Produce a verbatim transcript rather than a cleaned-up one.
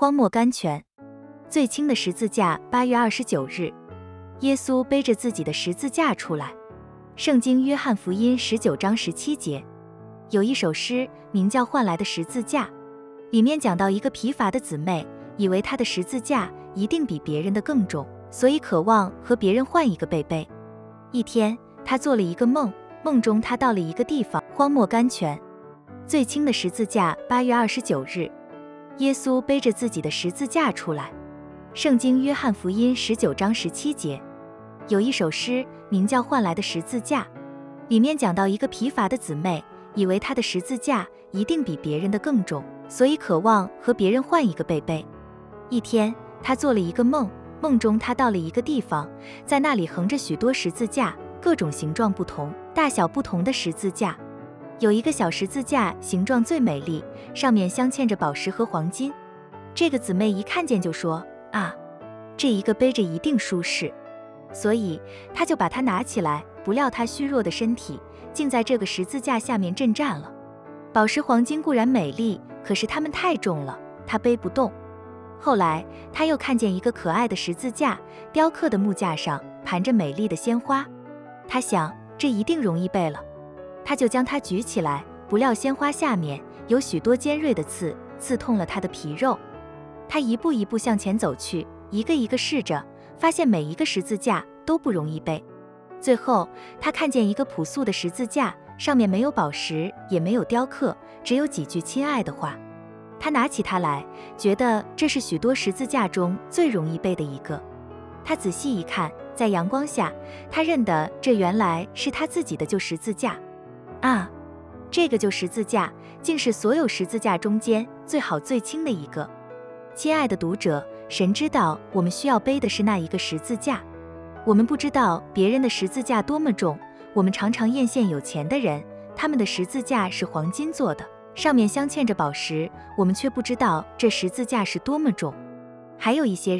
荒漠甘泉，最轻的十字架。八月二十九日，耶稣背着自己的十字架出来。圣经约翰福音十九章十七节，有一首诗名叫《换来的十字架》，里面讲到一个疲乏的姊妹，以为她的十字架一定比别人的更重，所以渴望和别人换一个背背。一天，她做了一个梦，梦中她到了一个地方，荒漠甘泉，最轻的十字架。八月二十九日，耶稣背着自己的十字架出来。圣经约翰福音十九章十七节，有一首诗名叫《换来的十字架》，里面讲到一个疲乏的姊妹，以为她的十字架一定比别人的更重，所以渴望和别人换一个背背。一天，她做了一个梦，梦中她到了一个地方，在那里横着许多十字架，各种形状不同、大小不同的十字架。有一个小十字架形状最美丽，上面镶嵌着宝石和黄金。这个姊妹一看见就说：啊，这一个背着一定舒适。所以她就把它拿起来，不料她虚弱的身体竟在这个十字架下面震颤了。宝石黄金固然美丽，可是它们太重了，她背不动。后来她又看见一个可爱的十字架，雕刻的木架上盘着美丽的鲜花。她想，这一定容易背了。她就将它举起来，不料鲜花下面有许多尖锐的刺，刺痛了她的皮肉。她一步一步向前走去，一个一个试着，发现每一个十字架都不容易背。最后，她看见一个朴素的十字架，上面没有宝石，也没有雕刻，只有几句亲爱的话。她拿起它来，觉得这是许多十字架中最容易背的一个。她仔细一看，在阳光下，她认得这原来是她自己的旧十字架。啊，这个旧十字架竟是所有十字架中间最好最轻的一个。亲爱的读者，神知道我们需要背的是那一个十字架。我们不知道别人的十字架多么重，我们常常艳羡有钱的人，他们的十字架是黄金做的，上面镶嵌着宝石，我们却不知道这十字架是多么重。还有一些人